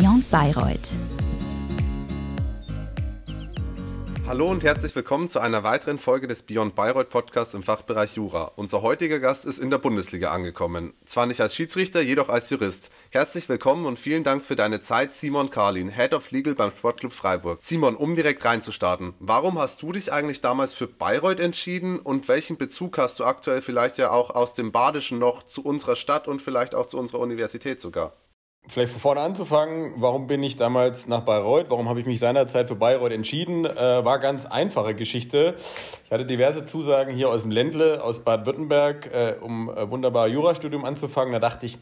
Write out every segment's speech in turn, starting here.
Beyond Bayreuth. Hallo und herzlich willkommen zu einer weiteren Folge des Beyond Bayreuth Podcasts im Fachbereich Jura. Unser heutiger Gast ist in der Bundesliga angekommen. Zwar nicht als Schiedsrichter, jedoch als Jurist. Herzlich willkommen und vielen Dank für deine Zeit, Simon Karlin, Head of Legal beim Sportclub Freiburg. Simon, um direkt reinzustarten, warum hast du dich eigentlich damals für Bayreuth entschieden und welchen Bezug hast du aktuell vielleicht ja auch aus dem Badischen noch zu unserer Stadt und vielleicht auch zu unserer Universität sogar? Vielleicht von vorne anzufangen, warum bin ich damals nach Bayreuth, warum habe ich mich seinerzeit für Bayreuth entschieden, war ganz einfache Geschichte. Ich hatte diverse Zusagen hier aus dem Ländle, aus Baden-Württemberg, um wunderbar Jurastudium anzufangen. Da dachte ich,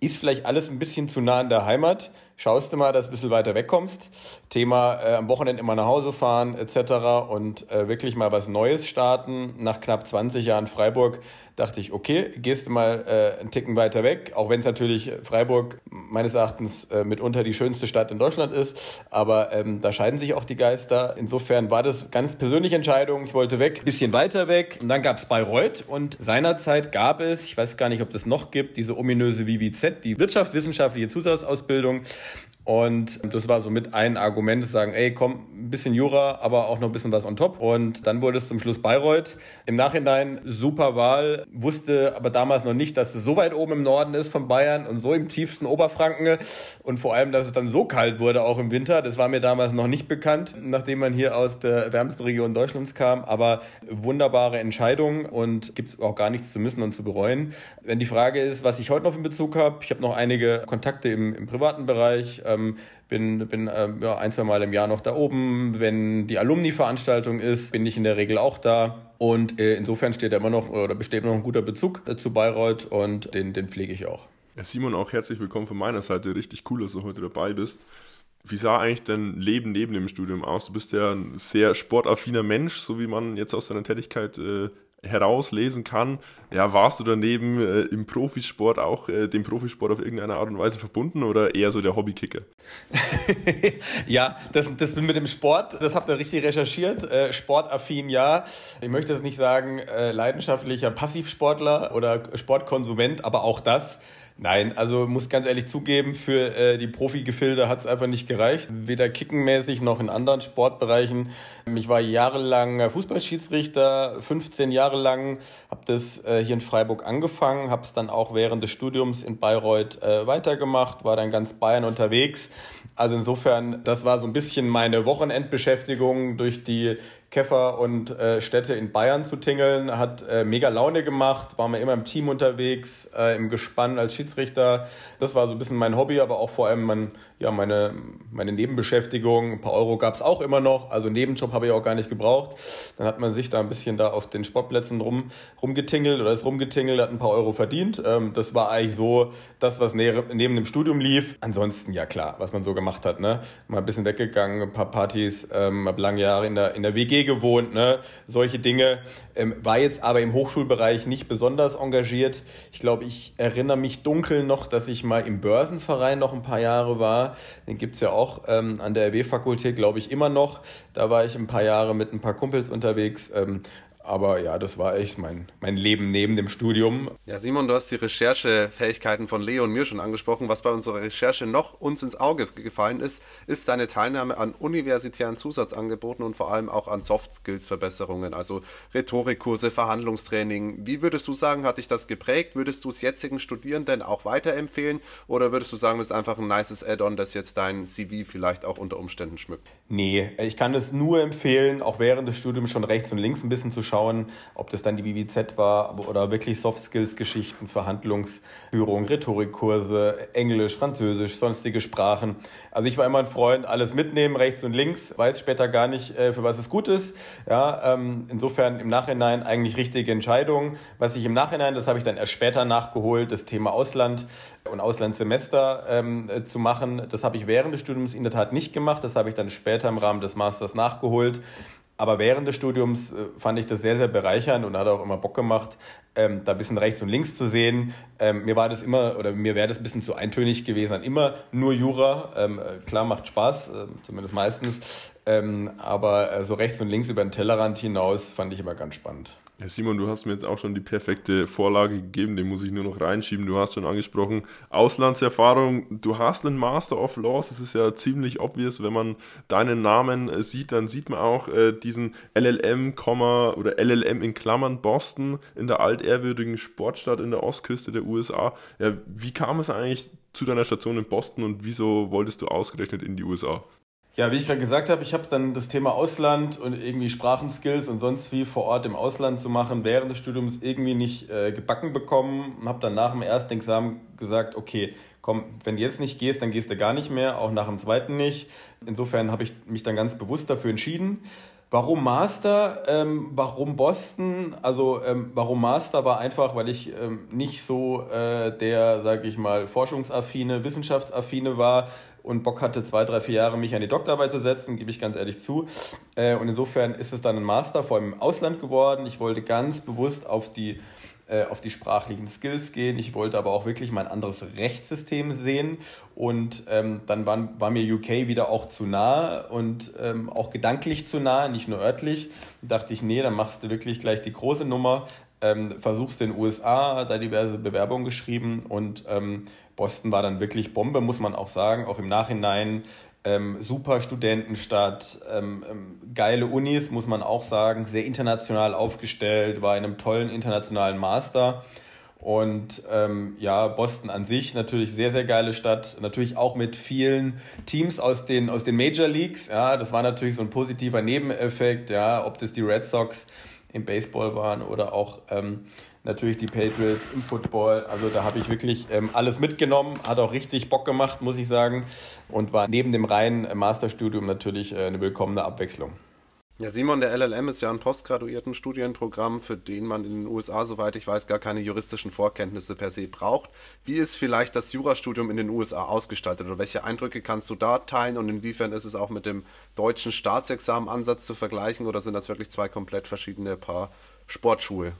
ist vielleicht alles ein bisschen zu nah an der Heimat. Schaust du mal, dass du ein bisschen weiter wegkommst. Thema am Wochenende immer nach Hause fahren etc. und wirklich mal was Neues starten. Nach knapp 20 Jahren Freiburg dachte ich, okay, gehst du mal einen Ticken weiter weg. Auch wenn es natürlich Freiburg meines Erachtens mitunter die schönste Stadt in Deutschland ist. Aber da scheiden sich auch die Geister. Insofern war das ganz persönliche Entscheidung. Ich wollte weg, ein bisschen weiter weg. Und dann gab es Bayreuth. Und seinerzeit gab es, ich weiß gar nicht, ob das noch gibt, diese ominöse WWZ, die wirtschaftswissenschaftliche Zusatzausbildung. Und das war so mit ein Argument, zu sagen, ey, komm, ein bisschen Jura, aber auch noch ein bisschen was on top. Und dann wurde es zum Schluss Bayreuth. Im Nachhinein super Wahl, wusste aber damals noch nicht, dass es so weit oben im Norden ist von Bayern und so im tiefsten Oberfranken. Und vor allem, dass es dann so kalt wurde, auch im Winter. Das war mir damals noch nicht bekannt, nachdem man hier aus der wärmsten Region Deutschlands kam. Aber wunderbare Entscheidung und gibt es auch gar nichts zu missen und zu bereuen. Wenn die Frage ist, was ich heute noch in Bezug habe, ich habe noch einige Kontakte im privaten Bereich, bin ein, zwei Mal im Jahr noch da oben. Wenn die Alumni-Veranstaltung ist, bin ich in der Regel auch da. Und insofern steht immer noch oder besteht immer noch ein guter Bezug zu Bayreuth und den pflege ich auch. Ja, Simon, auch herzlich willkommen von meiner Seite. Richtig cool, dass du heute dabei bist. Wie sah eigentlich dein Leben neben dem Studium aus? Du bist ja ein sehr sportaffiner Mensch, so wie man jetzt aus deiner Tätigkeit herauslesen kann. Ja, warst du daneben im Profisport auch dem Profisport auf irgendeine Art und Weise verbunden oder eher so der Hobbykicker? Ja, das mit dem Sport, das habt ihr richtig recherchiert. Sportaffin, ja. Ich möchte jetzt nicht sagen leidenschaftlicher Passivsportler oder Sportkonsument, aber auch das. Nein, also muss ganz ehrlich zugeben, für die Profigefilde hat es einfach nicht gereicht. Weder kickenmäßig noch in anderen Sportbereichen. Ich war jahrelang Fußballschiedsrichter, 15 Jahre lang, habe das hier in Freiburg angefangen, habe es dann auch während des Studiums in Bayreuth weitergemacht, war dann ganz Bayern unterwegs. Also insofern, das war so ein bisschen meine Wochenendbeschäftigung, durch die Käfer und Städte in Bayern zu tingeln, hat mega Laune gemacht, waren wir immer im Team unterwegs, im Gespann als Schiedsrichter. Das war so ein bisschen mein Hobby, aber auch vor allem meine Nebenbeschäftigung. Ein paar Euro gab es auch immer noch, also Nebenjob habe ich auch gar nicht gebraucht. Dann hat man sich da ein bisschen da auf den Sportplätzen rumgetingelt, hat ein paar Euro verdient. Das war eigentlich so das, was neben dem Studium lief. Ansonsten, ja klar, was man so gemacht hat, ne? Mal ein bisschen weggegangen, ein paar Partys, habe lange Jahre in der WG gewohnt, ne? Solche Dinge. War jetzt aber im Hochschulbereich nicht besonders engagiert. Ich glaube, ich erinnere mich dunkel noch, dass ich mal im Börsenverein noch ein paar Jahre war. Den gibt es ja auch an der RW-Fakultät, glaube ich, immer noch. Da war ich ein paar Jahre mit ein paar Kumpels unterwegs. Aber ja, das war echt mein Leben neben dem Studium. Ja, Simon, du hast die Recherchefähigkeiten von Leo und mir schon angesprochen. Was bei unserer Recherche noch uns ins Auge gefallen ist, ist deine Teilnahme an universitären Zusatzangeboten und vor allem auch an Soft-Skills-Verbesserungen, also Rhetorikkurse, Verhandlungstraining. Wie würdest du sagen, hat dich das geprägt? Würdest du es jetzigen Studierenden auch weiterempfehlen? Oder würdest du sagen, das ist einfach ein nices Add-on, das jetzt dein CV vielleicht auch unter Umständen schmückt? Nee, ich kann es nur empfehlen, auch während des Studiums schon rechts und links ein bisschen zu schauen, ob das dann die WWZ war oder wirklich Soft-Skills-Geschichten, Verhandlungsführung, Rhetorikkurse, Englisch, Französisch, sonstige Sprachen. Also ich war immer ein Freund, alles mitnehmen, rechts und links, weiß später gar nicht, für was es gut ist. Ja, insofern im Nachhinein eigentlich richtige Entscheidung. Was ich im Nachhinein, das habe ich dann erst später nachgeholt, das Thema Ausland und Auslandssemester zu machen, das habe ich während des Studiums in der Tat nicht gemacht, das habe ich dann später im Rahmen des Masters nachgeholt. Aber während des Studiums fand ich das sehr, sehr bereichernd und hat auch immer Bock gemacht, da ein bisschen rechts und links zu sehen. Mir wäre das ein bisschen zu eintönig gewesen, dann immer nur Jura. Klar, macht Spaß, zumindest meistens. Aber so rechts und links über den Tellerrand hinaus fand ich immer ganz spannend. Simon, du hast mir jetzt auch schon die perfekte Vorlage gegeben, den muss ich nur noch reinschieben. Du hast schon angesprochen, Auslandserfahrung, du hast einen Master of Laws, das ist ja ziemlich obvious, wenn man deinen Namen sieht, dann sieht man auch diesen LLM, oder LLM in Klammern Boston in der altehrwürdigen Sportstadt in der Ostküste der USA. Ja, wie kam es eigentlich zu deiner Station in Boston und wieso wolltest du ausgerechnet in die USA? Ja, wie ich gerade gesagt habe, ich habe dann das Thema Ausland und irgendwie Sprachenskills und sonst wie vor Ort im Ausland zu machen während des Studiums irgendwie nicht gebacken bekommen und habe dann nach dem ersten Examen gesagt, okay, komm, wenn du jetzt nicht gehst, dann gehst du gar nicht mehr, auch nach dem zweiten nicht. Insofern habe ich mich dann ganz bewusst dafür entschieden. Warum Master? Warum Boston? Also warum Master war einfach, weil ich nicht so der, sage ich mal, forschungsaffine, wissenschaftsaffine war und Bock hatte, 2-4 Jahre mich an die Doktorarbeit zu setzen, gebe ich ganz ehrlich zu. Und insofern ist es dann ein Master, vor allem im Ausland geworden. Ich wollte ganz bewusst auf die sprachlichen Skills gehen. Ich wollte aber auch wirklich mal ein anderes Rechtssystem sehen und dann war mir UK wieder auch zu nah und auch gedanklich zu nah, nicht nur örtlich. Da dachte ich, nee, dann machst du wirklich gleich die große Nummer, versuchst in den USA, da diverse Bewerbungen geschrieben und Boston war dann wirklich Bombe, muss man auch sagen, auch im Nachhinein. Super Studentenstadt, geile Unis, muss man auch sagen, sehr international aufgestellt, war in einem tollen internationalen Master und ja, Boston an sich natürlich sehr, sehr geile Stadt, natürlich auch mit vielen Teams aus den Major Leagues, ja, das war natürlich so ein positiver Nebeneffekt, ja, ob das die Red Sox im Baseball waren oder auch natürlich die Patriots im Football, also da habe ich wirklich alles mitgenommen, hat auch richtig Bock gemacht, muss ich sagen, und war neben dem reinen Masterstudium natürlich eine willkommene Abwechslung. Ja, Simon, der LLM ist ja ein postgraduierten Studienprogramm, für den man in den USA, soweit ich weiß, gar keine juristischen Vorkenntnisse per se braucht. Wie ist vielleicht das Jurastudium in den USA ausgestaltet oder welche Eindrücke kannst du da teilen und inwiefern ist es auch mit dem deutschen Staatsexamen-Ansatz zu vergleichen oder sind das wirklich zwei komplett verschiedene Paar Sportschuhe?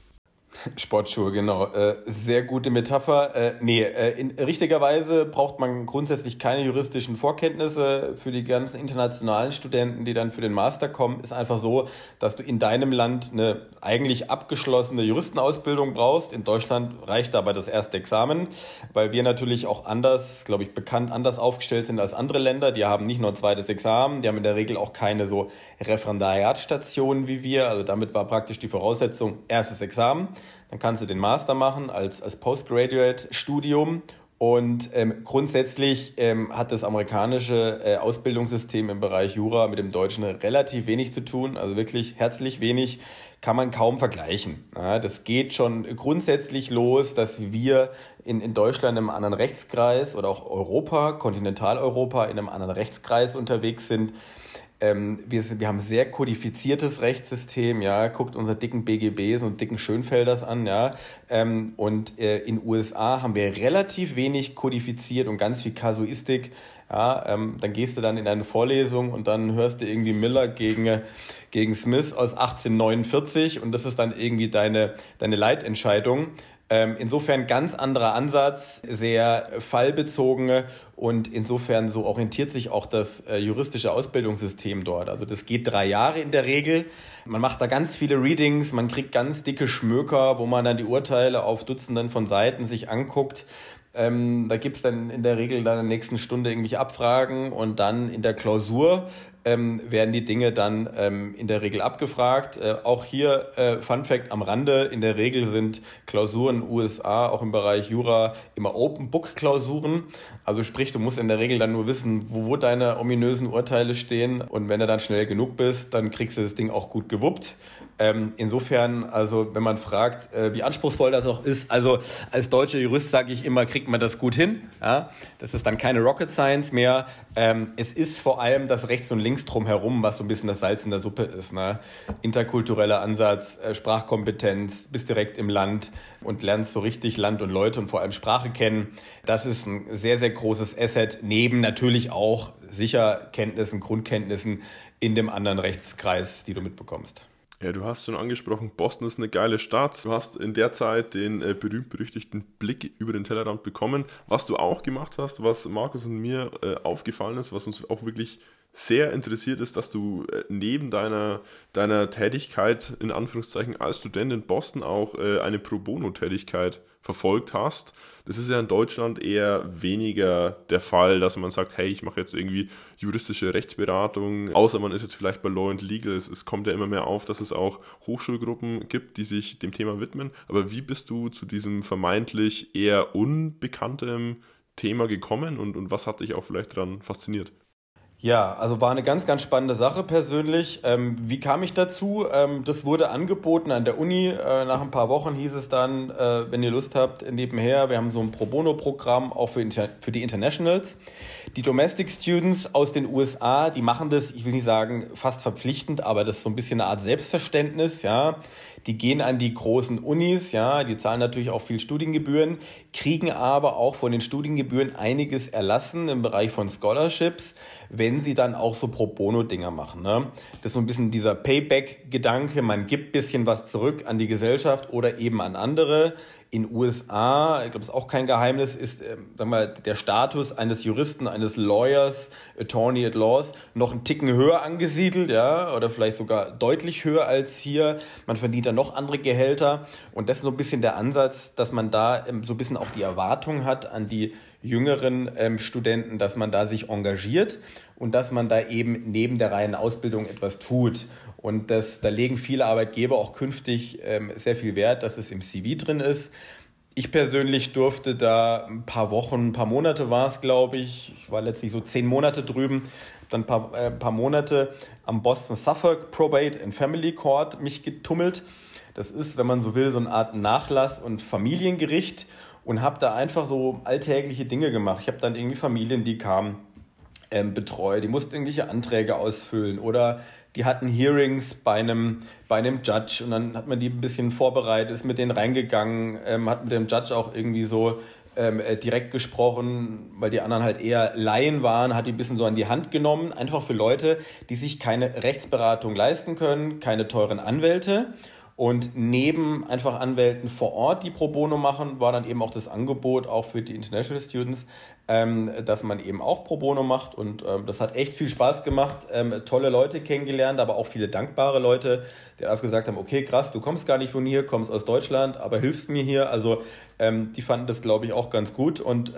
Sportschuhe, genau. Sehr gute Metapher. Richtigerweise braucht man grundsätzlich keine juristischen Vorkenntnisse. Für die ganzen internationalen Studenten, die dann für den Master kommen, ist einfach so, dass du in deinem Land eine eigentlich abgeschlossene Juristenausbildung brauchst. In Deutschland reicht dabei das erste Examen, weil wir natürlich auch anders, glaube ich, bekannt anders aufgestellt sind als andere Länder. Die haben nicht nur ein zweites Examen, die haben in der Regel auch keine so Referendariatsstationen wie wir. Also damit war praktisch die Voraussetzung erstes Examen. Dann kannst du den Master machen als Postgraduate-Studium und grundsätzlich hat das amerikanische Ausbildungssystem im Bereich Jura mit dem deutschen relativ wenig zu tun, also wirklich herzlich wenig, kann man kaum vergleichen. Ja, das geht schon grundsätzlich los, dass wir in Deutschland in einem anderen Rechtskreis oder auch Europa, Kontinentaleuropa, in einem anderen Rechtskreis unterwegs sind. Wir haben ein sehr kodifiziertes Rechtssystem, ja, guckt unsere dicken BGBs und dicken Schönfelders an, ja, und in USA haben wir relativ wenig kodifiziert und ganz viel Kasuistik, ja, dann gehst du dann in eine Vorlesung und dann hörst du irgendwie Miller gegen Smith aus 1849 und das ist dann irgendwie deine Leitentscheidung. Insofern ganz anderer Ansatz, sehr fallbezogene und insofern so orientiert sich auch das juristische Ausbildungssystem dort. Also das geht 3 Jahre in der Regel. Man macht da ganz viele Readings, man kriegt ganz dicke Schmöker, wo man dann die Urteile auf Dutzenden von Seiten sich anguckt. Da gibt es dann in der Regel dann in der nächsten Stunde irgendwelche Abfragen und dann in der Klausur werden die Dinge dann in der Regel abgefragt. Auch hier Fun Fact am Rande, in der Regel sind Klausuren in den USA, auch im Bereich Jura, immer Open-Book-Klausuren. Also sprich, du musst in der Regel dann nur wissen, wo deine ominösen Urteile stehen und wenn du dann schnell genug bist, dann kriegst du das Ding auch gut gewuppt. Insofern, also wenn man fragt, wie anspruchsvoll das auch ist, also als deutscher Jurist sage ich immer, kriegt man das gut hin. Ja? Das ist dann keine Rocket Science mehr. Es ist vor allem das Rechts und Links drumherum, was so ein bisschen das Salz in der Suppe ist. Ne? Interkultureller Ansatz, Sprachkompetenz, bist direkt im Land und lernst so richtig Land und Leute und vor allem Sprache kennen. Das ist ein sehr, sehr großes Asset, neben natürlich auch sicher Kenntnissen, Grundkenntnissen in dem anderen Rechtskreis, die du mitbekommst. Ja, du hast schon angesprochen, Boston ist eine geile Stadt. Du hast in der Zeit den berühmt-berüchtigten Blick über den Tellerrand bekommen. Was du auch gemacht hast, was Markus und mir aufgefallen ist, was uns auch wirklich sehr interessiert ist, dass du neben deiner Tätigkeit in Anführungszeichen als Student in Boston auch eine Pro Bono-Tätigkeit verfolgt hast. Das ist ja in Deutschland eher weniger der Fall, dass man sagt, hey, ich mache jetzt irgendwie juristische Rechtsberatung, außer man ist jetzt vielleicht bei Law and Legal. Es kommt ja immer mehr auf, dass es auch Hochschulgruppen gibt, die sich dem Thema widmen. Aber wie bist du zu diesem vermeintlich eher unbekanntem Thema gekommen und was hat dich auch vielleicht daran fasziniert? Ja, also war eine ganz, ganz spannende Sache persönlich. Wie kam ich dazu? Das wurde angeboten an der Uni. Nach ein paar Wochen hieß es dann, wenn ihr Lust habt, nebenher, wir haben so ein Pro-Bono-Programm, auch für die Internationals. Die Domestic Students aus den USA, die machen das, ich will nicht sagen fast verpflichtend, aber das ist so ein bisschen eine Art Selbstverständnis, ja. Die gehen an die großen Unis, ja, die zahlen natürlich auch viel Studiengebühren, kriegen aber auch von den Studiengebühren einiges erlassen im Bereich von Scholarships, wenn sie dann auch so Pro-Bono-Dinger machen, ne? Das ist so ein bisschen dieser Payback-Gedanke, man gibt ein bisschen was zurück an die Gesellschaft oder eben an andere. In USA, ich glaube, es ist auch kein Geheimnis, ist der Status eines Juristen, eines Lawyers, Attorney at Laws, noch einen Ticken höher angesiedelt, ja, oder vielleicht sogar deutlich höher als hier. Man verdient dann noch andere Gehälter und das ist so ein bisschen der Ansatz, dass man da so ein bisschen auch die Erwartung hat an die jüngeren Studenten, dass man da sich engagiert und dass man da eben neben der reinen Ausbildung etwas tut. Und da legen viele Arbeitgeber auch künftig sehr viel Wert, dass es im CV drin ist. Ich persönlich durfte da ein paar Wochen, ein paar Monate war es, glaube ich. Ich war letztlich so 10 Monate drüben, dann ein paar Monate am Boston Suffolk Probate and Family Court mich getummelt. Das ist, wenn man so will, so eine Art Nachlass- und Familiengericht und habe da einfach so alltägliche Dinge gemacht. Ich habe dann irgendwie Familien, die kamen, betreut, die mussten irgendwelche Anträge ausfüllen oder die hatten Hearings bei einem Judge und dann hat man die ein bisschen vorbereitet, ist mit denen reingegangen, hat mit dem Judge auch irgendwie so direkt gesprochen, weil die anderen halt eher Laien waren, hat die ein bisschen so an die Hand genommen, einfach für Leute, die sich keine Rechtsberatung leisten können, keine teuren Anwälte. Und neben einfach Anwälten vor Ort, die Pro Bono machen, war dann eben auch das Angebot, auch für die International Students, dass man eben auch Pro Bono macht. Und das hat echt viel Spaß gemacht, tolle Leute kennengelernt, aber auch viele dankbare Leute, die einfach gesagt haben, okay, krass, du kommst gar nicht von hier, kommst aus Deutschland, aber hilfst mir hier. Also die fanden das, glaube ich, auch ganz gut. Und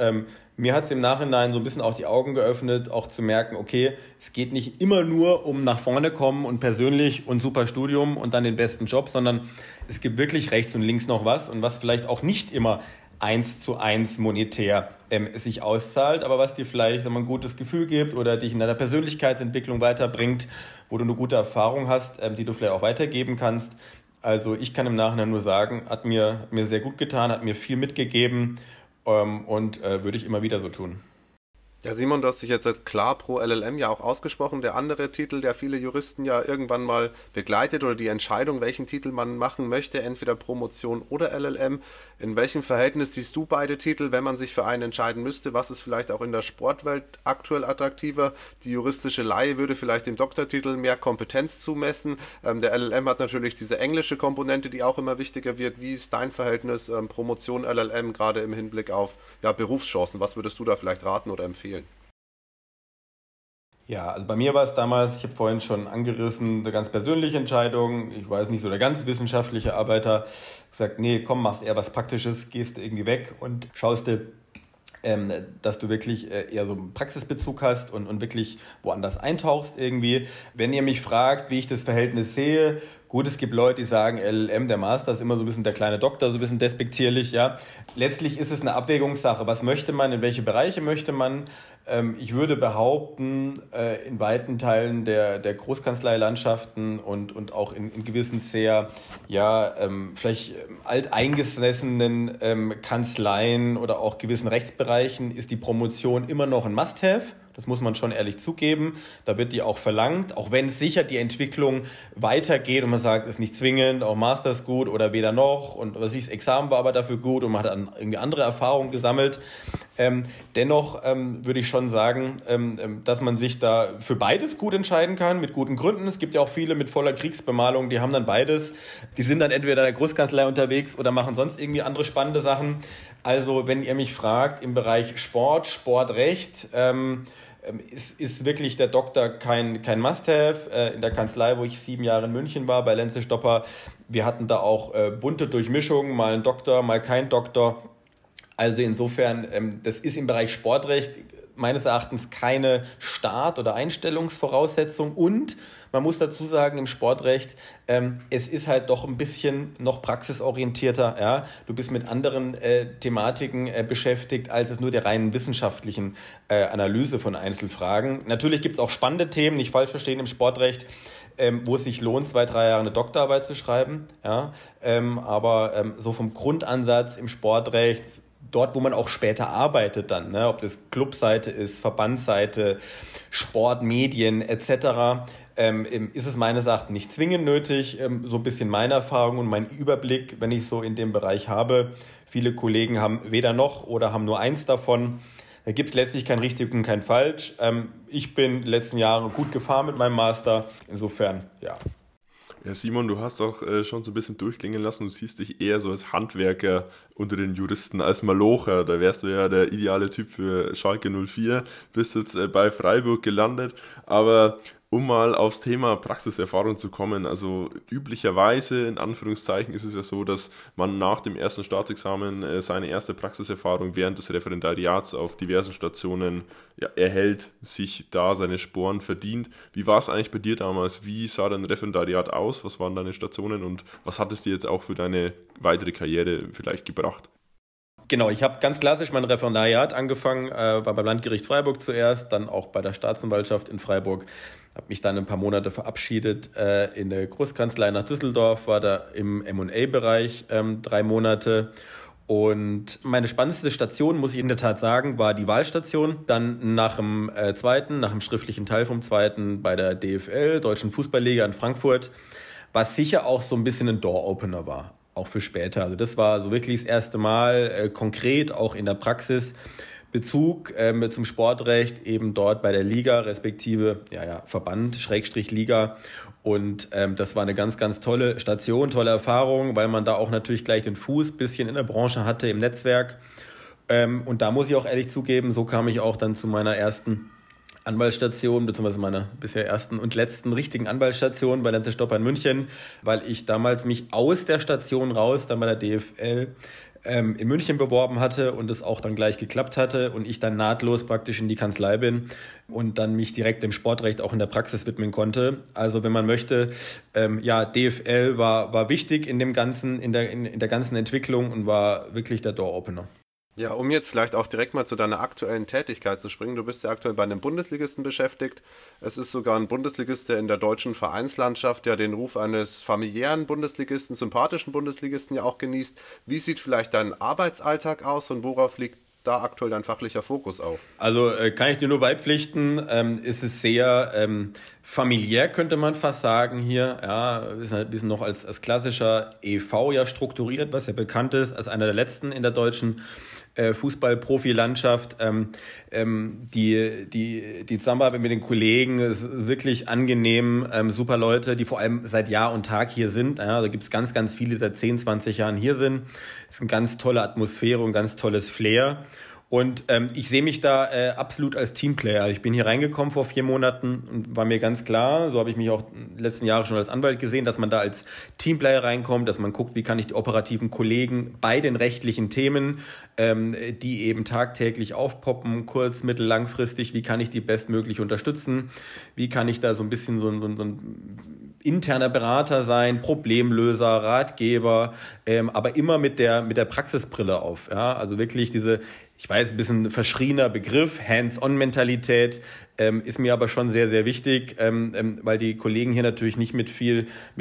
mir hat es im Nachhinein so ein bisschen auch die Augen geöffnet, auch zu merken, okay, es geht nicht immer nur um nach vorne kommen und persönlich und super Studium und dann den besten Job, sondern es gibt wirklich rechts und links noch was und was vielleicht auch nicht immer 1:1 monetär sich auszahlt, aber was dir vielleicht ein gutes Gefühl gibt oder dich in deiner Persönlichkeitsentwicklung weiterbringt, wo du eine gute Erfahrung hast, die du vielleicht auch weitergeben kannst. Also ich kann im Nachhinein nur sagen, hat mir sehr gut getan, hat mir viel mitgegeben. Würde ich immer wieder so tun. Ja, Simon, du hast dich jetzt klar pro LLM ja auch ausgesprochen. Der andere Titel, der viele Juristen ja irgendwann mal begleitet oder die Entscheidung, welchen Titel man machen möchte, entweder Promotion oder LLM. In welchem Verhältnis siehst du beide Titel, wenn man sich für einen entscheiden müsste? Was ist vielleicht auch in der Sportwelt aktuell attraktiver? Die juristische Laie würde vielleicht dem Doktortitel mehr Kompetenz zumessen. Der LLM hat natürlich diese englische Komponente, die auch immer wichtiger wird. Wie ist dein Verhältnis Promotion, LLM, gerade im Hinblick auf Berufschancen? Was würdest du da vielleicht raten oder empfehlen? Ja, also bei mir war es damals, ich habe vorhin schon angerissen, eine ganz persönliche Entscheidung. Ich weiß nicht, so der ganz wissenschaftliche Arbeiter sagt, nee, komm, machst eher was Praktisches, gehst irgendwie weg und schaust dir, dass du wirklich eher so einen Praxisbezug hast und wirklich woanders eintauchst irgendwie. Wenn ihr mich fragt, wie ich das Verhältnis sehe, gut, es gibt Leute, die sagen, LLM, der Master ist immer so ein bisschen der kleine Doktor, so ein bisschen despektierlich, ja. Letztlich ist es eine Abwägungssache. Was möchte man, in welche Bereiche möchte man? Ich würde behaupten, in weiten Teilen der Großkanzleilandschaften und auch in gewissen sehr, vielleicht alteingesessenen Kanzleien oder auch gewissen Rechtsbereichen ist die Promotion immer noch ein Must-Have. Das muss man schon ehrlich zugeben. Da wird die auch verlangt, auch wenn sicher die Entwicklung weitergeht und man sagt, ist nicht zwingend, auch Master ist gut oder weder noch und das Examen war aber dafür gut und man hat dann irgendwie andere Erfahrungen gesammelt. Dennoch würde ich schon sagen, dass man sich da für beides gut entscheiden kann, mit guten Gründen. Es gibt ja auch viele mit voller Kriegsbemalung, die haben dann beides. Die sind dann entweder in der Großkanzlei unterwegs oder machen sonst irgendwie andere spannende Sachen. Also wenn ihr mich fragt, im Bereich Sport, Sportrecht, ist wirklich der Doktor kein Must-Have. In der Kanzlei, wo ich 7 Jahre in München war, bei Lentze Stopper, wir hatten da auch bunte Durchmischungen, mal ein Doktor, mal kein Doktor. Also insofern, das ist im Bereich Sportrecht meines Erachtens keine Start- oder Einstellungsvoraussetzung. Und man muss dazu sagen, im Sportrecht, es ist halt doch ein bisschen noch praxisorientierter. Ja? Du bist mit anderen Thematiken beschäftigt, als es nur der reinen wissenschaftlichen Analyse von Einzelfragen. Natürlich gibt es auch spannende Themen, nicht falsch verstehen, im Sportrecht, wo es sich lohnt, 2-3 Jahre eine Doktorarbeit zu schreiben. Ja? Aber so vom Grundansatz im Sportrecht, dort, wo man auch später arbeitet dann, ne? Ob das Clubseite ist, Verbandsseite, Sport, Medien etc., ist es meines Erachtens nicht zwingend nötig. So ein bisschen meine Erfahrung und mein Überblick, wenn ich so in dem Bereich habe. Viele Kollegen haben weder noch oder haben nur eins davon. Da gibt es letztlich kein richtig und kein falsch. Ich bin in den letzten Jahren gut gefahren mit meinem Master. Insofern, ja. Ja, Simon, du hast auch schon so ein bisschen durchklingen lassen. Du siehst dich eher so als Handwerker unter den Juristen, als Malocher. Da wärst du ja der ideale Typ für Schalke 04. Bist jetzt bei Freiburg gelandet. Aber um mal aufs Thema Praxiserfahrung zu kommen, also üblicherweise, in Anführungszeichen, ist es ja so, dass man nach dem ersten Staatsexamen seine erste Praxiserfahrung während des Referendariats auf diversen Stationen erhält, sich da seine Sporen verdient. Wie war es eigentlich bei dir damals? Wie sah dein Referendariat aus? Was waren deine Stationen und was hat es dir jetzt auch für deine weitere Karriere vielleicht gebracht? Genau, ich habe ganz klassisch mein Referendariat angefangen, war beim Landgericht Freiburg zuerst, dann auch bei der Staatsanwaltschaft in Freiburg. Habe mich dann ein paar Monate verabschiedet in der Großkanzlei nach Düsseldorf, war da im M&A-Bereich 3 Monate. Und meine spannendste Station, muss ich in der Tat sagen, war die Wahlstation. Dann nach dem schriftlichen Teil vom zweiten bei der DFL, Deutschen Fußballliga in Frankfurt, was sicher auch so ein bisschen ein Door-Opener war, auch für später. Also das war so wirklich das erste Mal konkret, auch in der Praxis, Bezug zum Sportrecht, eben dort bei der Liga, respektive Verband, Schrägstrich Liga. Und das war eine ganz, ganz tolle Station, tolle Erfahrung, weil man da auch natürlich gleich den Fuß ein bisschen in der Branche hatte, im Netzwerk. Und da muss ich auch ehrlich zugeben, so kam ich auch dann zu meiner ersten Anwaltsstation, beziehungsweise meiner bisher ersten und letzten richtigen Anwaltsstation bei Lentze Stopper in München, weil ich damals mich aus der Station raus, dann bei der DFL, in München beworben hatte und es auch dann gleich geklappt hatte und ich dann nahtlos praktisch in die Kanzlei bin und dann mich direkt dem Sportrecht auch in der Praxis widmen konnte. Also wenn man möchte, DFL war wichtig in dem Ganzen, in der ganzen Entwicklung und war wirklich der Door-Opener. Ja, um jetzt vielleicht auch direkt mal zu deiner aktuellen Tätigkeit zu springen. Du bist ja aktuell bei einem Bundesligisten beschäftigt. Es ist sogar ein Bundesligist, der in der deutschen Vereinslandschaft ja den Ruf eines familiären Bundesligisten, sympathischen Bundesligisten ja auch genießt. Wie sieht vielleicht dein Arbeitsalltag aus und worauf liegt da aktuell dein fachlicher Fokus auf? Also kann ich dir nur beipflichten, ist es sehr familiär, könnte man fast sagen hier. Ja, ist halt ein bisschen noch als klassischer EV ja strukturiert, was ja bekannt ist als einer der letzten in der deutschen Fußball-Profi-Landschaft. Die Zusammenarbeit mit den Kollegen ist wirklich angenehm, super Leute, die vor allem seit Jahr und Tag hier sind. Ja, da gibt es ganz, ganz viele, die seit 10, 20 Jahren hier sind. Es ist eine ganz tolle Atmosphäre und ganz tolles Flair. Und ich sehe mich da absolut als Teamplayer. Ich bin hier reingekommen vor 4 Monaten und war mir ganz klar, so habe ich mich auch in den letzten Jahren schon als Anwalt gesehen, dass man da als Teamplayer reinkommt, dass man guckt, wie kann ich die operativen Kollegen bei den rechtlichen Themen, die eben tagtäglich aufpoppen, kurz-, mittel-, langfristig, wie kann ich die bestmöglich unterstützen, wie kann ich da so ein bisschen so ein interner Berater sein, Problemlöser, Ratgeber, aber immer mit der Praxisbrille auf. Ja? Also wirklich diese, ich weiß, ein bisschen verschriener Begriff, Hands-on-Mentalität, ist mir aber schon sehr, sehr wichtig, weil die Kollegen hier natürlich nicht mit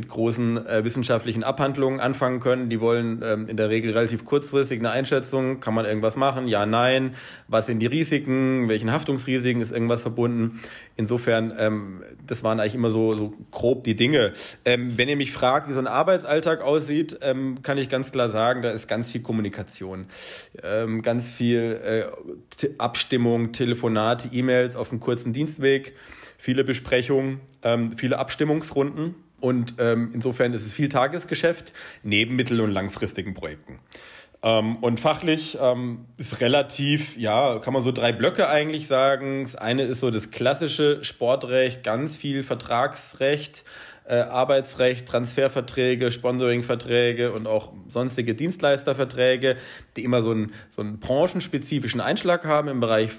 großen wissenschaftlichen Abhandlungen anfangen können. Die wollen in der Regel relativ kurzfristig eine Einschätzung, kann man irgendwas machen, ja, nein, was sind die Risiken, welchen Haftungsrisiken ist irgendwas verbunden. Insofern, das waren eigentlich immer so grob die Dinge. Wenn ihr mich fragt, wie so ein Arbeitsalltag aussieht, kann ich ganz klar sagen, da ist ganz viel Kommunikation, ganz viel Abstimmung, Telefonate, E-Mails auf dem kurzen Dienstweg, viele Besprechungen, viele Abstimmungsrunden. Und insofern ist es viel Tagesgeschäft neben mittel- und langfristigen Projekten. Und fachlich ist relativ, ja, kann man so 3 Blöcke eigentlich sagen. Das eine ist so das klassische Sportrecht, ganz viel Vertragsrecht, Arbeitsrecht, Transferverträge, Sponsoringverträge und auch sonstige Dienstleisterverträge, die immer so einen branchenspezifischen Einschlag haben im Bereich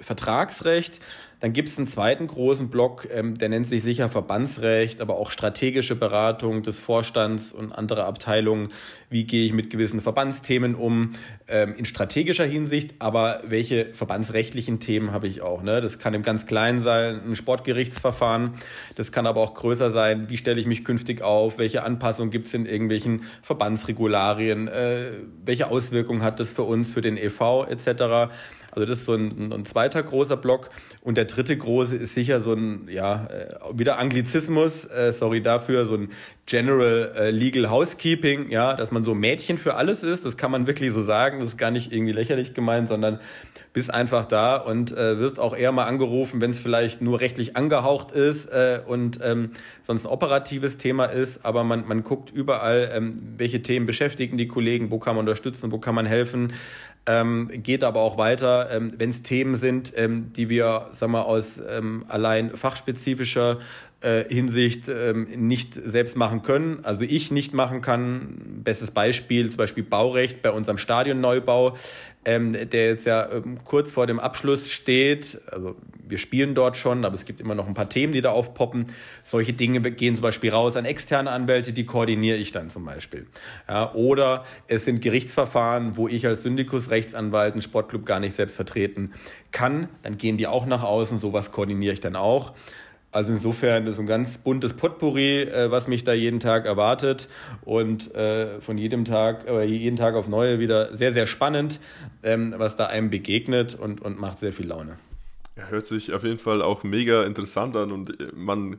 Vertragsrecht. Dann gibt es einen zweiten großen Block, der nennt sich sicher Verbandsrecht, aber auch strategische Beratung des Vorstands und anderer Abteilungen. Wie gehe ich mit gewissen Verbandsthemen um in strategischer Hinsicht, aber welche verbandsrechtlichen Themen habe ich auch? Ne? Das kann im ganz Kleinen sein, ein Sportgerichtsverfahren, das kann aber auch größer sein, wie stelle ich mich künftig auf, welche Anpassungen gibt es in irgendwelchen Verbandsregularien, welche Auswirkungen hat das für uns, für den e.V. etc.? Also das ist so ein zweiter großer Block. Und der dritte große ist sicher so ein, ja, wieder Anglizismus, sorry dafür, so ein General Legal Housekeeping, ja, dass man so Mädchen für alles ist. Das kann man wirklich so sagen, das ist gar nicht irgendwie lächerlich gemeint, sondern bist einfach da und wirst auch eher mal angerufen, wenn es vielleicht nur rechtlich angehaucht ist und sonst ein operatives Thema ist. Aber man guckt überall, welche Themen beschäftigen die Kollegen, wo kann man unterstützen, wo kann man helfen. Geht aber auch weiter, wenn es Themen sind, die wir, sagen wir, aus allein fachspezifischer Hinsicht nicht selbst machen können, also ich nicht machen kann. Bestes Beispiel, zum Beispiel Baurecht bei unserem Stadionneubau, der jetzt ja kurz vor dem Abschluss steht. Also wir spielen dort schon, aber es gibt immer noch ein paar Themen, die da aufpoppen. Solche Dinge gehen zum Beispiel raus an externe Anwälte, die koordiniere ich dann zum Beispiel. Ja, oder es sind Gerichtsverfahren, wo ich als Syndikus Rechtsanwalt einen Sportclub gar nicht selbst vertreten kann. Dann gehen die auch nach außen, sowas koordiniere ich dann auch. Also insofern ist ein ganz buntes Potpourri, was mich da jeden Tag erwartet und von jeden Tag auf neue wieder sehr, sehr spannend, was da einem begegnet und macht sehr viel Laune. Hört sich auf jeden Fall auch mega interessant an und man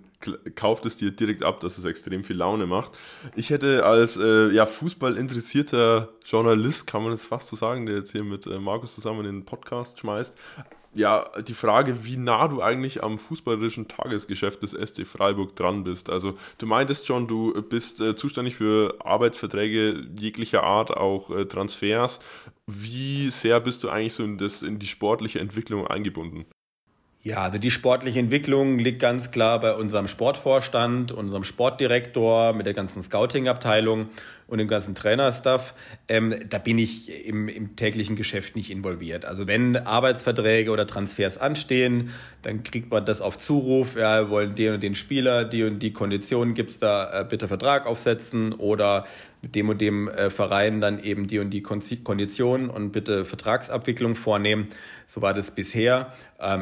kauft es dir direkt ab, dass es extrem viel Laune macht. Ich hätte als fußballinteressierter Journalist, kann man es fast so sagen, der jetzt hier mit Markus zusammen in den Podcast schmeißt, ja, die Frage, wie nah du eigentlich am fußballerischen Tagesgeschäft des SC Freiburg dran bist. Also du meintest schon, du bist zuständig für Arbeitsverträge jeglicher Art, auch Transfers. Wie sehr bist du eigentlich so in die sportliche Entwicklung eingebunden? Ja, also die sportliche Entwicklung liegt ganz klar bei unserem Sportvorstand, unserem Sportdirektor, mit der ganzen Scouting-Abteilung und dem ganzen Trainerstuff. Da bin ich im täglichen Geschäft nicht involviert. Also wenn Arbeitsverträge oder Transfers anstehen, dann kriegt man das auf Zuruf. Ja, wir wollen den und den Spieler, die und die Konditionen gibt's da, bitte Vertrag aufsetzen oder mit dem und dem Verein dann eben die und die Konditionen und bitte Vertragsabwicklung vornehmen. So war das bisher.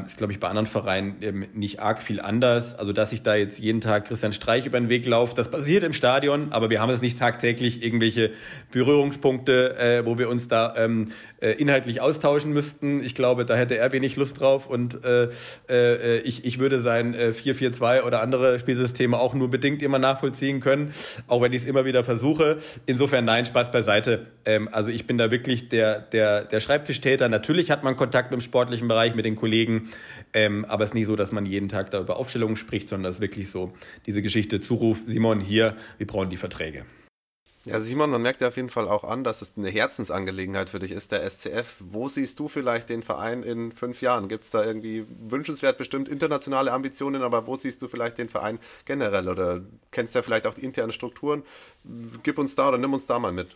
Ist, glaube ich, bei anderen Vereinen nicht arg viel anders. Also, dass ich da jetzt jeden Tag Christian Streich über den Weg laufe, das passiert im Stadion, aber wir haben es nicht tagtäglich irgendwelche Berührungspunkte, wo wir uns da inhaltlich austauschen müssten. Ich glaube, da hätte er wenig Lust drauf und ich würde sein 4-4-2 oder andere Spielsysteme auch nur bedingt immer nachvollziehen können, auch wenn ich es immer wieder versuche. Insofern nein, Spaß beiseite. Also ich bin da wirklich der Schreibtischtäter. Natürlich hat man Kontakt mit dem sportlichen Bereich, mit den Kollegen, aber es ist nicht so, dass man jeden Tag da über Aufstellungen spricht, sondern es ist wirklich so diese Geschichte, Zuruf, Simon, hier, wir brauchen die Verträge. Ja, Simon, man merkt ja auf jeden Fall auch an, dass es eine Herzensangelegenheit für dich ist, der SCF. Wo siehst du vielleicht den Verein in 5 Jahren? Gibt es da irgendwie wünschenswert bestimmt internationale Ambitionen, aber wo siehst du vielleicht den Verein generell oder kennst ja vielleicht auch die internen Strukturen? Gib uns da oder nimm uns da mal mit.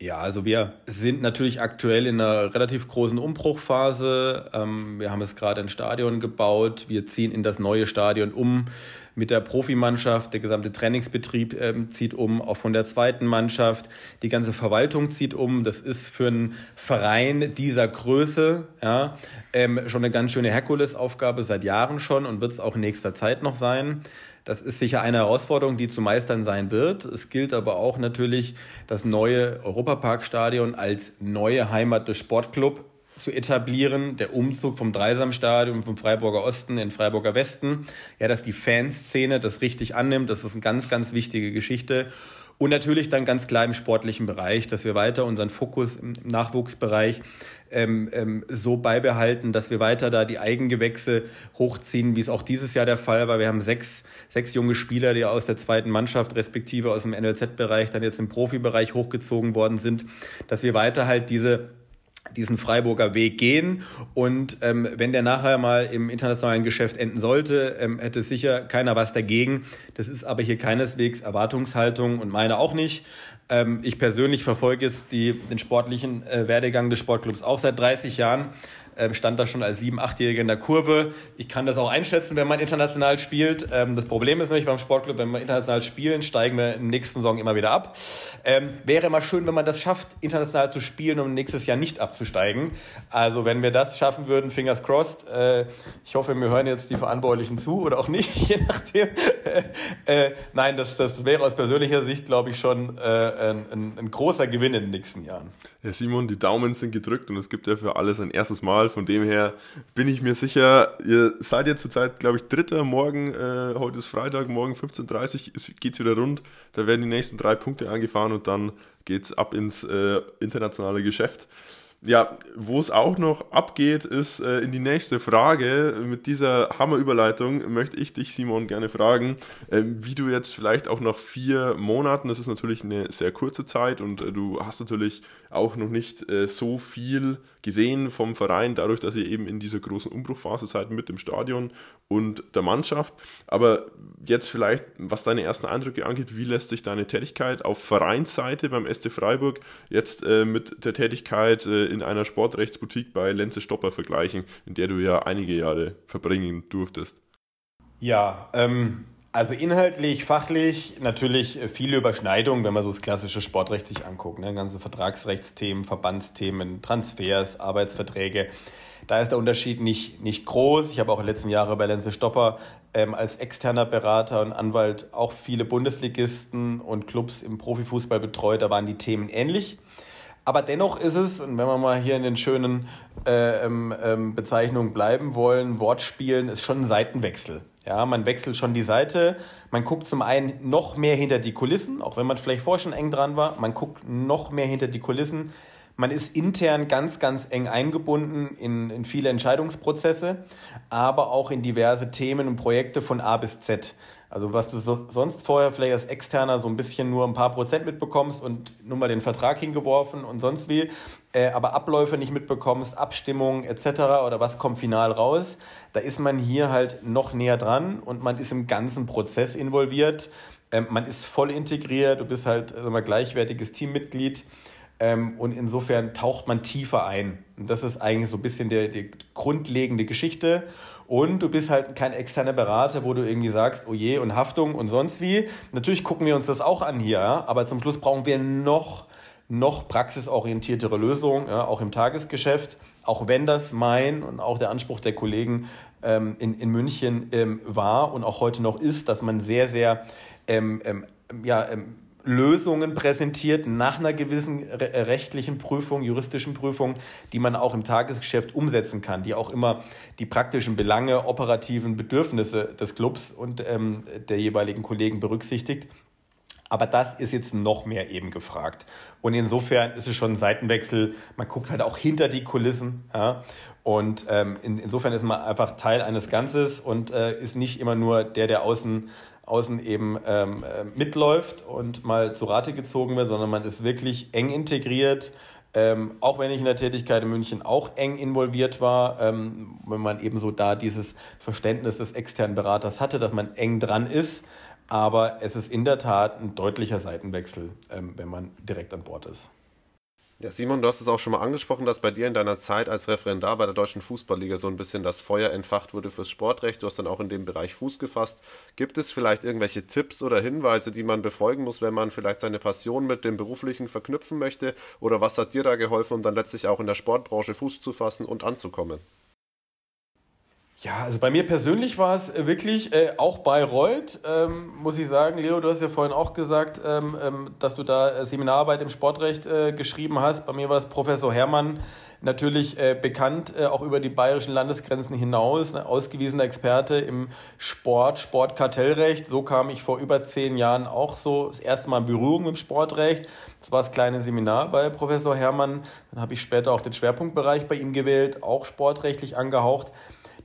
Ja, also wir sind natürlich aktuell in einer relativ großen Umbruchphase. Wir haben jetzt gerade ein Stadion gebaut. Wir ziehen in das neue Stadion um mit der Profimannschaft. Der gesamte Trainingsbetrieb zieht um, auch von der zweiten Mannschaft. Die ganze Verwaltung zieht um. Das ist für einen Verein dieser Größe ja, schon eine ganz schöne Herkulesaufgabe, seit Jahren schon und wird es auch in nächster Zeit noch sein. Das ist sicher eine Herausforderung, die zu meistern sein wird. Es gilt aber auch natürlich, das neue Europark-Stadion als neue Heimat des Sportclubs zu etablieren. Der Umzug vom Dreisam-Stadion, vom Freiburger Osten in Freiburger Westen. Ja, dass die Fanszene das richtig annimmt, das ist eine ganz, ganz wichtige Geschichte. Und natürlich dann ganz klar im sportlichen Bereich, dass wir weiter unseren Fokus im Nachwuchsbereich so beibehalten, dass wir weiter da die Eigengewächse hochziehen, wie es auch dieses Jahr der Fall war. Wir haben sechs junge Spieler, die aus der zweiten Mannschaft respektive aus dem NLZ-Bereich dann jetzt im Profibereich hochgezogen worden sind, dass wir weiter halt diesen Freiburger Weg gehen. Und wenn der nachher mal im internationalen Geschäft enden sollte, hätte sicher keiner was dagegen. Das ist aber hier keineswegs Erwartungshaltung und meine auch nicht. Ich persönlich verfolge jetzt den sportlichen Werdegang des Sportclubs auch seit 30 Jahren. Stand da schon als 7-, 8-Jähriger in der Kurve. Ich kann das auch einschätzen, wenn man international spielt. Das Problem ist nämlich beim Sportclub, wenn wir international spielen, steigen wir im nächsten Saison immer wieder ab. Wäre mal schön, wenn man das schafft, international zu spielen, um nächstes Jahr nicht abzusteigen. Also wenn wir das schaffen würden, fingers crossed. Ich hoffe, mir hören jetzt die Verantwortlichen zu oder auch nicht, je nachdem. Nein, das wäre aus persönlicher Sicht, glaube ich, schon ein großer Gewinn in den nächsten Jahren. Herr Simon, die Daumen sind gedrückt und es gibt ja für alles ein erstes Mal. Von dem her bin ich mir sicher, ihr seid ja zurzeit, glaube ich, Dritter. Morgen, heute ist Freitag, morgen 15.30 Uhr geht es wieder rund. Da werden die nächsten 3 Punkte angefahren und dann geht es ab ins internationale Geschäft. Ja, wo es auch noch abgeht, ist in die nächste Frage. Mit dieser Hammerüberleitung möchte ich dich, Simon, gerne fragen, wie du jetzt vielleicht auch nach 4 Monaten, das ist natürlich eine sehr kurze Zeit und du hast natürlich auch noch nicht so viel gesehen vom Verein, dadurch, dass ihr eben in dieser großen Umbruchphase seid mit dem Stadion und der Mannschaft. Aber jetzt vielleicht, was deine ersten Eindrücke angeht, wie lässt sich deine Tätigkeit auf Vereinsseite beim SC Freiburg jetzt mit der Tätigkeit in einer Sportrechtsboutique bei Lentze Stopper vergleichen, in der du ja einige Jahre verbringen durftest? Ja, also inhaltlich, fachlich natürlich viele Überschneidungen, wenn man so das klassische Sportrecht sich anguckt. Ne? Ganze Vertragsrechtsthemen, Verbandsthemen, Transfers, Arbeitsverträge. Da ist der Unterschied nicht groß. Ich habe auch in den letzten Jahren bei Lentze Stopper als externer Berater und Anwalt auch viele Bundesligisten und Clubs im Profifußball betreut. Da waren die Themen ähnlich. Aber dennoch ist es, und wenn wir mal hier in den schönen Bezeichnungen bleiben wollen, Wortspielen, ist schon ein Seitenwechsel. Ja, man wechselt schon die Seite, man guckt zum einen noch mehr hinter die Kulissen, auch wenn man vielleicht vorher schon eng dran war, man guckt noch mehr hinter die Kulissen. Man ist intern ganz, ganz eng eingebunden in viele Entscheidungsprozesse, aber auch in diverse Themen und Projekte von A bis Z. Also was du sonst vorher vielleicht als Externer so ein bisschen nur ein paar Prozent mitbekommst und nur mal den Vertrag hingeworfen und sonst wie, aber Abläufe nicht mitbekommst, Abstimmungen etc. oder was kommt final raus, da ist man hier halt noch näher dran und man ist im ganzen Prozess involviert. Man ist voll integriert, du bist halt gleichwertiges Teammitglied. Und insofern taucht man tiefer ein. Und das ist eigentlich so ein bisschen die grundlegende Geschichte. Und du bist halt kein externer Berater, wo du irgendwie sagst, oh je, und Haftung und sonst wie. Natürlich gucken wir uns das auch an hier, aber zum Schluss brauchen wir noch praxisorientiertere Lösungen, ja, auch im Tagesgeschäft. Auch wenn das mein und auch der Anspruch der Kollegen in München war und auch heute noch ist, dass man sehr, sehr Lösungen präsentiert nach einer gewissen rechtlichen Prüfung, juristischen Prüfung, die man auch im Tagesgeschäft umsetzen kann, die auch immer die praktischen Belange, operativen Bedürfnisse des Clubs und der jeweiligen Kollegen berücksichtigt. Aber das ist jetzt noch mehr eben gefragt. Und insofern ist es schon ein Seitenwechsel. Man guckt halt auch hinter die Kulissen. Ja? Und insofern ist man einfach Teil eines Ganzes und ist nicht immer nur der außen eben mitläuft und mal zu Rate gezogen wird, sondern man ist wirklich eng integriert, auch wenn ich in der Tätigkeit in München auch eng involviert war, wenn man eben so da dieses Verständnis des externen Beraters hatte, dass man eng dran ist, aber es ist in der Tat ein deutlicher Seitenwechsel, wenn man direkt an Bord ist. Ja, Simon, du hast es auch schon mal angesprochen, dass bei dir in deiner Zeit als Referendar bei der Deutschen Fußballliga so ein bisschen das Feuer entfacht wurde fürs Sportrecht. Du hast dann auch in dem Bereich Fuß gefasst. Gibt es vielleicht irgendwelche Tipps oder Hinweise, die man befolgen muss, wenn man vielleicht seine Passion mit dem Beruflichen verknüpfen möchte? Oder was hat dir da geholfen, um dann letztlich auch in der Sportbranche Fuß zu fassen und anzukommen? Ja, also bei mir persönlich war es wirklich auch Bayreuth, muss ich sagen. Leo, du hast ja vorhin auch gesagt, dass du da Seminararbeit im Sportrecht geschrieben hast. Bei mir war es Professor Herrmann, natürlich bekannt, auch über die bayerischen Landesgrenzen hinaus, ein ausgewiesener Experte im Sportkartellrecht. So kam ich vor über 10 Jahren auch so das erste Mal in Berührung mit dem Sportrecht. Das war das kleine Seminar bei Professor Herrmann. Dann habe ich später auch den Schwerpunktbereich bei ihm gewählt, auch sportrechtlich angehaucht.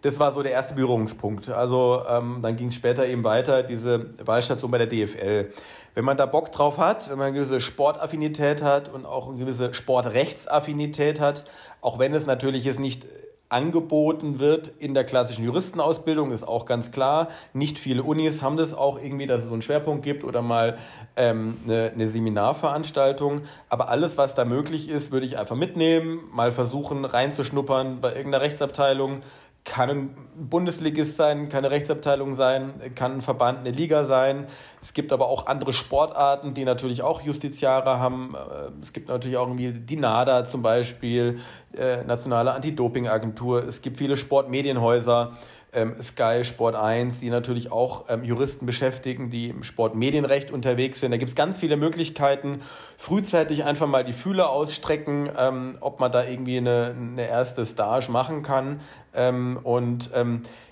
Das war so der erste Berührungspunkt. Also dann ging es später eben weiter, diese Wahlstation bei der DFL. Wenn man da Bock drauf hat, wenn man eine gewisse Sportaffinität hat und auch eine gewisse Sportrechtsaffinität hat, auch wenn es natürlich jetzt nicht angeboten wird in der klassischen Juristenausbildung, ist auch ganz klar. Nicht viele Unis haben das auch irgendwie, dass es so einen Schwerpunkt gibt oder mal eine Seminarveranstaltung. Aber alles, was da möglich ist, würde ich einfach mitnehmen, mal versuchen reinzuschnuppern bei irgendeiner Rechtsabteilung. Kann ein Bundesligist sein, kann eine Rechtsabteilung sein, kann ein Verband, eine Liga sein. Es gibt aber auch andere Sportarten, die natürlich auch Justiziare haben. Es gibt natürlich auch irgendwie die NADA zum Beispiel, Nationale Anti-Doping-Agentur. Es gibt viele Sportmedienhäuser, Sky Sport 1, die natürlich auch Juristen beschäftigen, die im Sportmedienrecht unterwegs sind. Da gibt es ganz viele Möglichkeiten. Frühzeitig einfach mal die Fühler ausstrecken, ob man da irgendwie eine erste Stage machen kann.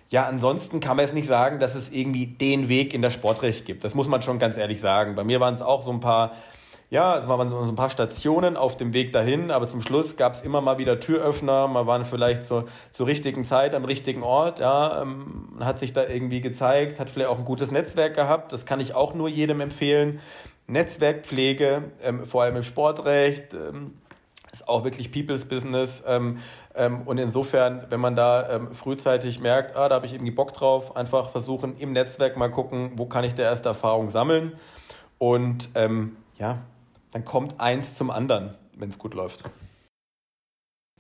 Ja, ansonsten kann man jetzt nicht sagen, dass es irgendwie den Weg in das Sportrecht gibt. Das muss man schon ganz ehrlich sagen. Bei mir waren es auch so ein paar... Ja, es waren so ein paar Stationen auf dem Weg dahin, aber zum Schluss gab es immer mal wieder Türöffner, man war vielleicht zur richtigen Zeit am richtigen Ort, ja, hat sich da irgendwie gezeigt, hat vielleicht auch ein gutes Netzwerk gehabt, das kann ich auch nur jedem empfehlen. Netzwerkpflege, vor allem im Sportrecht, ist auch wirklich People's Business und insofern, wenn man da frühzeitig merkt, da habe ich irgendwie Bock drauf, einfach versuchen im Netzwerk mal gucken, wo kann ich da erste Erfahrung sammeln und ja, dann kommt eins zum anderen, wenn es gut läuft.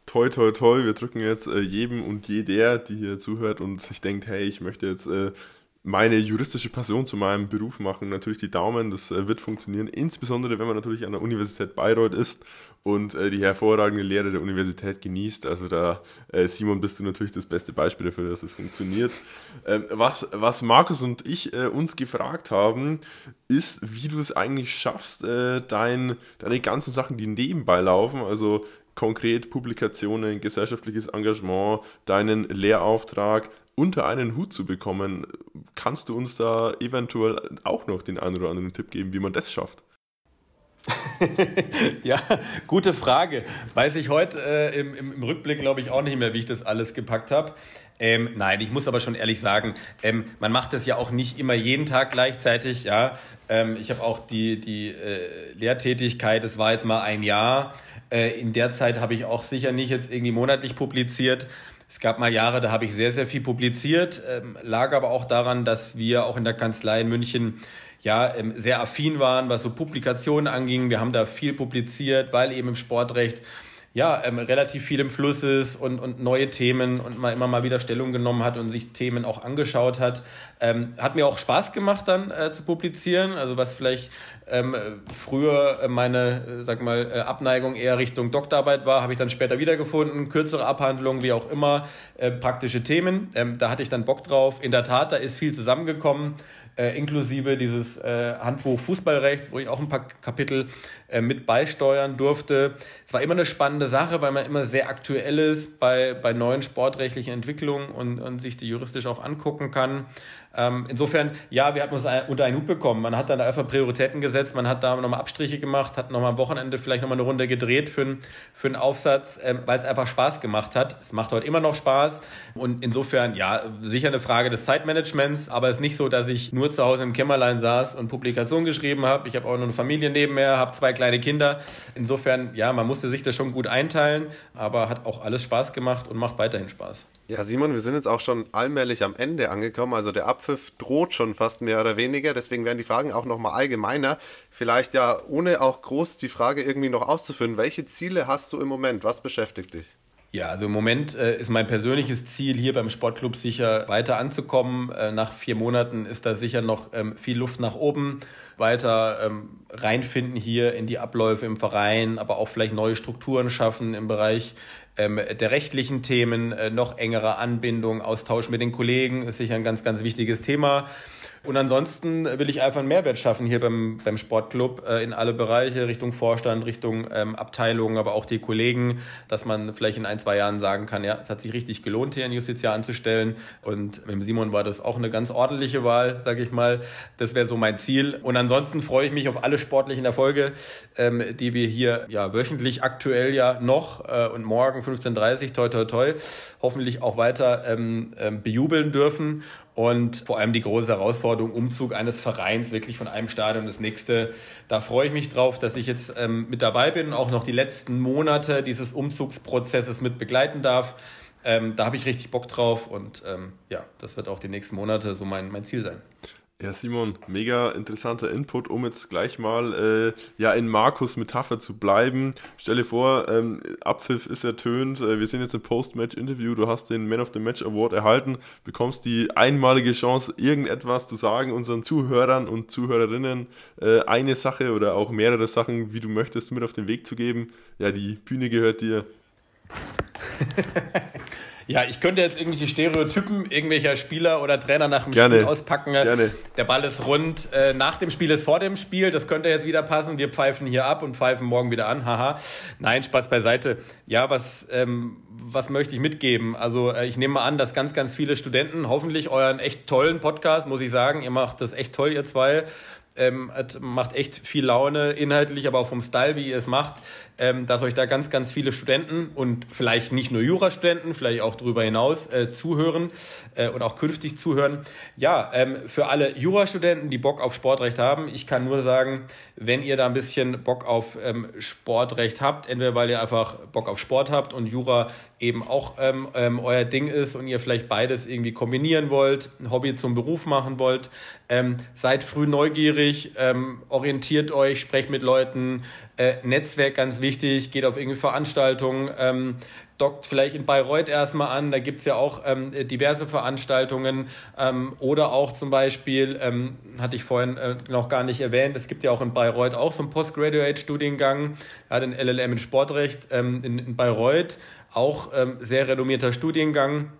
Toi, toi, toi, wir drücken jetzt jedem und jeder, die hier zuhört und sich denkt, hey, ich möchte jetzt meine juristische Passion zu meinem Beruf machen, natürlich die Daumen, das wird funktionieren, insbesondere wenn man natürlich an der Universität Bayreuth ist und die hervorragende Lehre der Universität genießt. Also da, Simon, bist du natürlich das beste Beispiel dafür, dass es funktioniert. Was Markus und ich uns gefragt haben, ist, wie du es eigentlich schaffst, deine ganzen Sachen, die nebenbei laufen, also konkret Publikationen, gesellschaftliches Engagement, deinen Lehrauftrag unter einen Hut zu bekommen. Kannst du uns da eventuell auch noch den einen oder anderen Tipp geben, wie man das schafft? Ja, gute Frage. Weiß ich heute im Rückblick, glaube ich, auch nicht mehr, wie ich das alles gepackt habe. Nein, ich muss aber schon ehrlich sagen, man macht das ja auch nicht immer jeden Tag gleichzeitig. Ja, ich habe auch die Lehrtätigkeit, das war jetzt mal ein Jahr. In der Zeit habe ich auch sicher nicht jetzt irgendwie monatlich publiziert. Es gab mal Jahre, da habe ich sehr, sehr viel publiziert, lag aber auch daran, dass wir auch in der Kanzlei in München sehr affin waren, was so Publikationen anging. Wir haben da viel publiziert, weil eben im Sportrecht relativ viel im Fluss ist und neue Themen und man immer mal wieder Stellung genommen hat und sich Themen auch angeschaut hat. Hat mir auch Spaß gemacht dann zu publizieren, also was vielleicht früher meine Abneigung eher Richtung Doktorarbeit war, habe ich dann später wiedergefunden, kürzere Abhandlungen, wie auch immer, praktische Themen, da hatte ich dann Bock drauf. In der Tat, da ist viel zusammengekommen, inklusive dieses Handbuch Fußballrechts, wo ich auch ein paar Kapitel mit beisteuern durfte. Es war immer eine spannende Sache, weil man immer sehr aktuell ist bei neuen sportrechtlichen Entwicklungen und sich die juristisch auch angucken kann. Insofern, wir hatten uns unter einen Hut bekommen. Man hat dann einfach Prioritäten gesetzt, man hat da nochmal Abstriche gemacht, hat nochmal am Wochenende vielleicht nochmal eine Runde gedreht für einen Aufsatz, weil es einfach Spaß gemacht hat. Es macht heute immer noch Spaß und insofern, sicher eine Frage des Zeitmanagements, aber es ist nicht so, dass ich nur zu Hause im Kämmerlein saß und Publikationen geschrieben habe. Ich habe auch noch eine Familie nebenher, habe 2 kleine Kinder. Insofern, man musste sich das schon gut einteilen, aber hat auch alles Spaß gemacht und macht weiterhin Spaß. Ja, Simon, wir sind jetzt auch schon allmählich am Ende angekommen, also der Abpfiff droht schon fast mehr oder weniger, deswegen werden die Fragen auch nochmal allgemeiner, vielleicht ohne auch groß die Frage irgendwie noch auszuführen, welche Ziele hast du im Moment, was beschäftigt dich? Ja, also im Moment ist mein persönliches Ziel hier beim Sportclub sicher weiter anzukommen. Nach 4 Monaten ist da sicher noch viel Luft nach oben. Weiter reinfinden hier in die Abläufe im Verein, aber auch vielleicht neue Strukturen schaffen im Bereich der rechtlichen Themen. Noch engere Anbindung, Austausch mit den Kollegen ist sicher ein ganz, ganz wichtiges Thema. Und ansonsten will ich einfach einen Mehrwert schaffen hier beim Sportclub in alle Bereiche, Richtung Vorstand, Richtung Abteilungen, aber auch die Kollegen, dass man vielleicht in 1-2 Jahren sagen kann, ja, es hat sich richtig gelohnt, hier einen Justiziar anzustellen. Und mit Simon war das auch eine ganz ordentliche Wahl, sage ich mal. Das wäre so mein Ziel. Und ansonsten freue ich mich auf alle sportlichen Erfolge, die wir hier ja wöchentlich aktuell ja noch und morgen 15:30 Uhr, toi, toi, toi, hoffentlich auch weiter bejubeln dürfen. Und vor allem die große Herausforderung, Umzug eines Vereins wirklich von einem Stadion ins nächste. Da freue ich mich drauf, dass ich jetzt mit dabei bin und auch noch die letzten Monate dieses Umzugsprozesses mit begleiten darf. Da habe ich richtig Bock drauf und ja, das wird auch die nächsten Monate so mein Ziel sein. Ja, Simon, mega interessanter Input, um jetzt gleich mal in Markus' Metapher zu bleiben. Stell dir vor, Abpfiff ist ertönt, wir sind jetzt im Post-Match-Interview, du hast den Man-of-the-Match-Award erhalten, bekommst die einmalige Chance, irgendetwas zu sagen, unseren Zuhörern und Zuhörerinnen eine Sache oder auch mehrere Sachen, wie du möchtest, mit auf den Weg zu geben. Ja, die Bühne gehört dir. Ja, ich könnte jetzt irgendwelche Stereotypen irgendwelcher Spieler oder Trainer nach dem Spiel auspacken. Gerne. Der Ball ist rund, nach dem Spiel ist vor dem Spiel, das könnte jetzt wieder passen. Wir pfeifen hier ab und pfeifen morgen wieder an, haha. Nein, Spaß beiseite. Ja, was möchte ich mitgeben? Also ich nehme mal an, dass ganz, ganz viele Studenten hoffentlich euren echt tollen Podcast, muss ich sagen, ihr macht das echt toll, ihr zwei. Macht echt viel Laune, inhaltlich, aber auch vom Style, wie ihr es macht, dass euch da ganz, ganz viele Studenten und vielleicht nicht nur Jurastudenten, vielleicht auch darüber hinaus zuhören und auch künftig zuhören. Ja, für alle Jurastudenten, die Bock auf Sportrecht haben, ich kann nur sagen, wenn ihr da ein bisschen Bock auf Sportrecht habt, entweder weil ihr einfach Bock auf Sport habt und Jura eben auch euer Ding ist und ihr vielleicht beides irgendwie kombinieren wollt, ein Hobby zum Beruf machen wollt, seid früh neugierig, orientiert euch, sprecht mit Leuten, Netzwerk ganz wichtig, geht auf irgendeine Veranstaltung, dockt vielleicht in Bayreuth erstmal an, da gibt es ja auch diverse Veranstaltungen oder auch zum Beispiel, hatte ich vorhin noch gar nicht erwähnt, es gibt ja auch in Bayreuth auch so einen Postgraduate-Studiengang, ja, den LLM in Sportrecht in Bayreuth, auch sehr renommierter Studiengang.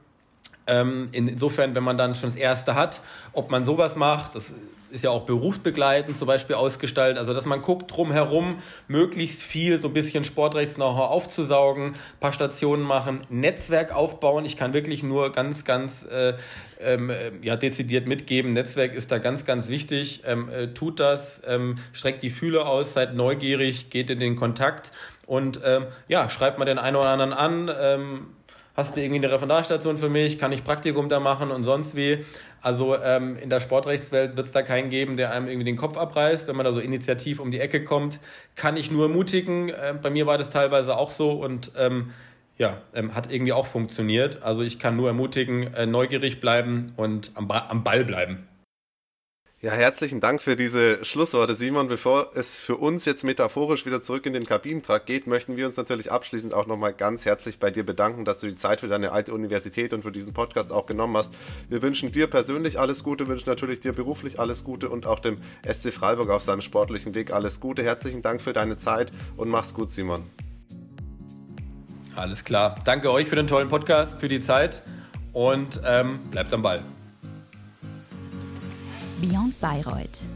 Insofern, wenn man dann schon das Erste hat, ob man sowas macht, das ist ja auch berufsbegleitend zum Beispiel ausgestaltet, also dass man guckt, drumherum möglichst viel so ein bisschen Sportrechts-Know-how aufzusaugen, ein paar Stationen machen, Netzwerk aufbauen. Ich kann wirklich nur ganz, ganz dezidiert mitgeben, Netzwerk ist da ganz, ganz wichtig. Tut das, streckt die Fühler aus, seid neugierig, geht in den Kontakt und schreibt mal den einen oder anderen an, hast du irgendwie eine Referendarstation für mich? Kann ich Praktikum da machen und sonst wie? Also in der Sportrechtswelt wird es da keinen geben, der einem irgendwie den Kopf abreißt, wenn man da so initiativ um die Ecke kommt. Kann ich nur ermutigen. Bei mir war das teilweise auch so und hat irgendwie auch funktioniert. Also ich kann nur ermutigen, neugierig bleiben und am Ball bleiben. Ja, herzlichen Dank für diese Schlussworte, Simon. Bevor es für uns jetzt metaphorisch wieder zurück in den Kabinentrakt geht, möchten wir uns natürlich abschließend auch nochmal ganz herzlich bei dir bedanken, dass du die Zeit für deine alte Universität und für diesen Podcast auch genommen hast. Wir wünschen dir persönlich alles Gute, wünschen natürlich dir beruflich alles Gute und auch dem SC Freiburg auf seinem sportlichen Weg alles Gute. Herzlichen Dank für deine Zeit und mach's gut, Simon. Alles klar. Danke euch für den tollen Podcast, für die Zeit und bleibt am Ball. Beyond Bayreuth.